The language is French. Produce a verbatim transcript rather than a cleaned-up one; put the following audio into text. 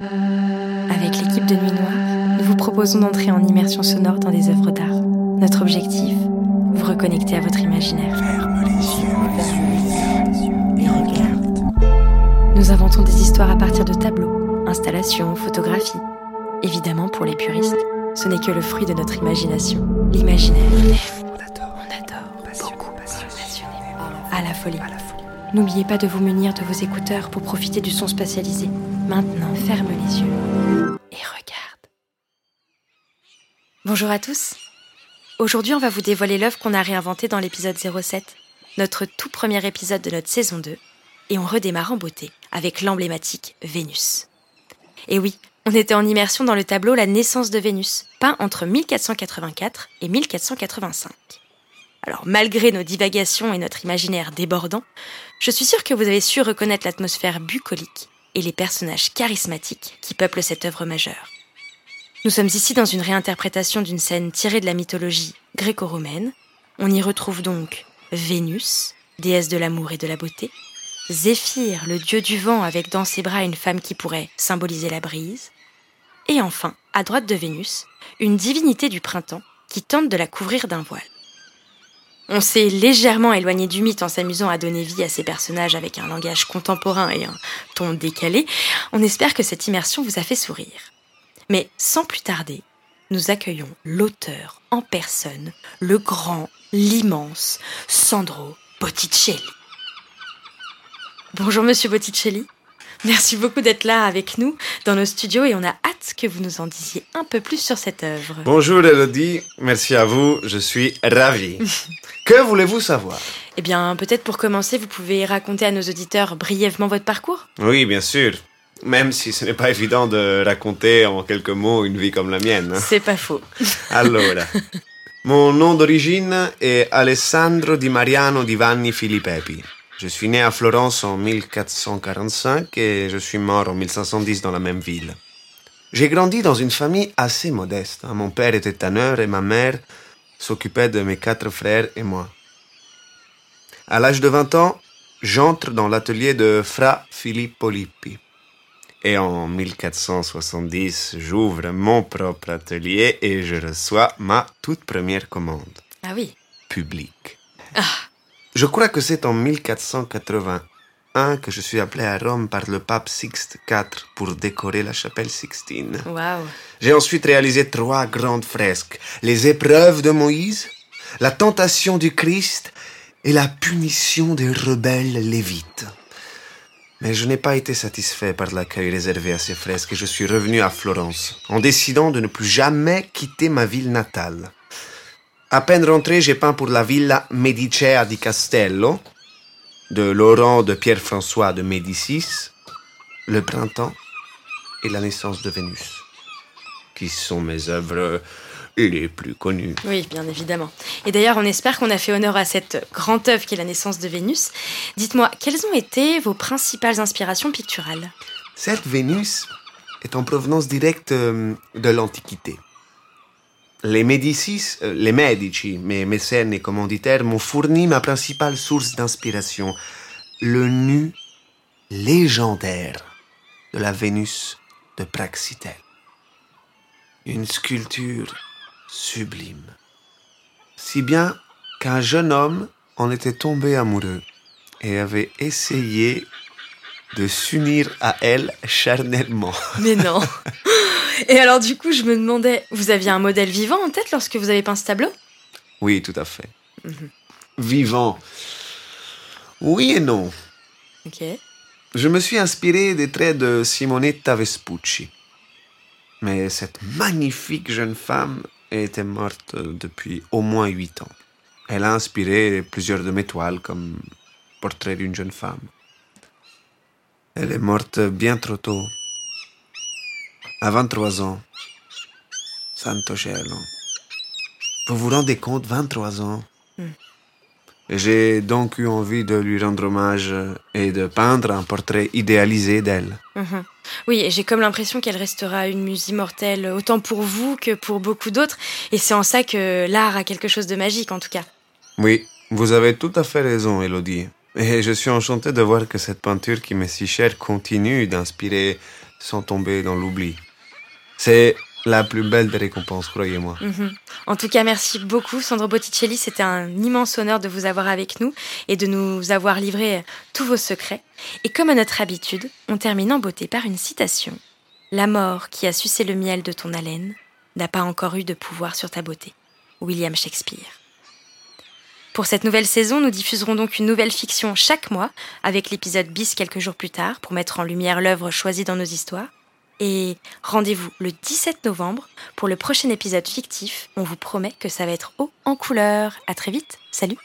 Avec l'équipe de Nuit Noire, nous vous proposons d'entrer en immersion sonore dans des œuvres d'art. Notre objectif, vous reconnecter à votre imaginaire. Ferme les yeux, les yeux et regarde. Nous inventons des histoires à partir de tableaux, installations, photographies. Évidemment, pour les puristes, ce n'est que le fruit de notre imagination. L'imaginaire, on adore, on adore, passionné, beaucoup, passionné, passionné, à la folie. À la folie. N'oubliez pas de vous munir de vos écouteurs pour profiter du son spatialisé. Maintenant, ferme les yeux et regarde. Bonjour à tous. Aujourd'hui, on va vous dévoiler l'œuvre qu'on a réinventée dans l'épisode zéro sept, notre tout premier épisode de notre saison deux, et on redémarre en beauté avec l'emblématique Vénus. Et oui, on était en immersion dans le tableau La naissance de Vénus, peint entre mille quatre cent quatre-vingt-quatre et mille quatre cent quatre-vingt-cinq. Alors, malgré nos divagations et notre imaginaire débordant, je suis sûre que vous avez su reconnaître l'atmosphère bucolique et les personnages charismatiques qui peuplent cette œuvre majeure. Nous sommes ici dans une réinterprétation d'une scène tirée de la mythologie gréco-romaine. On y retrouve donc Vénus, déesse de l'amour et de la beauté, Zéphyr, le dieu du vent avec dans ses bras une femme qui pourrait symboliser la brise, et enfin, à droite de Vénus, une divinité du printemps qui tente de la couvrir d'un voile. On s'est légèrement éloigné du mythe en s'amusant à donner vie à ces personnages avec un langage contemporain et un ton décalé. On espère que cette immersion vous a fait sourire. Mais sans plus tarder, nous accueillons l'auteur en personne, le grand, l'immense Sandro Botticelli. Bonjour Monsieur Botticelli, merci beaucoup d'être là avec nous dans nos studios et on a hâte que vous nous en disiez un peu plus sur cette œuvre. Bonjour Elodie, merci à vous, je suis ravie. Que voulez-vous savoir ? Eh bien, peut-être pour commencer, vous pouvez raconter à nos auditeurs brièvement votre parcours ? Oui, bien sûr, même si ce n'est pas évident de raconter en quelques mots une vie comme la mienne. C'est pas faux. Alors, mon nom d'origine est Alessandro di Mariano di Vanni Filipepi. Je suis né à Florence en mille quatre cent quarante-cinq et je suis mort en mille cinq cent dix dans la même ville. J'ai grandi dans une famille assez modeste. Mon père était tanneur et ma mère s'occupait de mes quatre frères et moi. À l'âge de vingt ans, j'entre dans l'atelier de Fra Filippo Lippi. Et en mille quatre cent soixante-dix, j'ouvre mon propre atelier et je reçois ma toute première commande. Ah oui. Publique. Ah. Je crois que c'est en mille quatre cent quatre-vingt-un que je suis appelé à Rome par le pape Sixte quatre pour décorer la chapelle Sixtine. Wow. J'ai ensuite réalisé trois grandes fresques, Les épreuves de Moïse, la tentation du Christ et la punition des rebelles lévites. Mais je n'ai pas été satisfait par l'accueil réservé à ces fresques et je suis revenu à Florence en décidant de ne plus jamais quitter ma ville natale. À peine rentré, j'ai peint pour la Villa Medicea di Castello, de Laurent de Pierre-François de Médicis, Le Printemps et La naissance de Vénus, qui sont mes œuvres les plus connues. Oui, bien évidemment. Et d'ailleurs, on espère qu'on a fait honneur à cette grande œuvre qu'est La naissance de Vénus. Dites-moi, quelles ont été vos principales inspirations picturales ? Cette Vénus est en provenance directe de l'Antiquité. Les Médicis, les Médici, mes mécènes et commanditaires, m'ont fourni ma principale source d'inspiration, le nu légendaire de la Vénus de Praxitèle. Une sculpture sublime. Si bien qu'un jeune homme en était tombé amoureux et avait essayé de s'unir à elle charnellement. Mais non. Et alors du coup, je me demandais, vous aviez un modèle vivant en tête lorsque vous avez peint ce tableau ? Oui, tout à fait. Mmh. Vivant. Oui et non. Ok. Je me suis inspiré des traits de Simonetta Vespucci. Mais cette magnifique jeune femme était morte depuis au moins huit ans. Elle a inspiré plusieurs de mes toiles comme Portrait d'une jeune femme. Elle est morte bien trop tôt. À vingt-trois ans, Santo Cielo. Vous vous rendez compte, vingt-trois ans. Mm. J'ai donc eu envie de lui rendre hommage et de peindre un portrait idéalisé d'elle. Mm-hmm. Oui, et j'ai comme l'impression qu'elle restera une muse immortelle, autant pour vous que pour beaucoup d'autres. Et c'est en ça que l'art a quelque chose de magique, en tout cas. Oui, vous avez tout à fait raison, Elodie. Et je suis enchanté de voir que cette peinture qui m'est si chère continue d'inspirer sans tomber dans l'oubli. C'est la plus belle des récompenses, croyez-moi. Mmh. En tout cas, merci beaucoup, Sandro Botticelli. C'était un immense honneur de vous avoir avec nous et de nous avoir livré tous vos secrets. Et comme à notre habitude, on termine en beauté par une citation. « La mort qui a sucé le miel de ton haleine n'a pas encore eu de pouvoir sur ta beauté. » William Shakespeare. Pour cette nouvelle saison, nous diffuserons donc une nouvelle fiction chaque mois, avec l'épisode bis quelques jours plus tard, pour mettre en lumière l'œuvre choisie dans nos histoires. Et rendez-vous le dix-sept novembre pour le prochain épisode fictif. On vous promet que ça va être haut en couleur. À très vite, salut!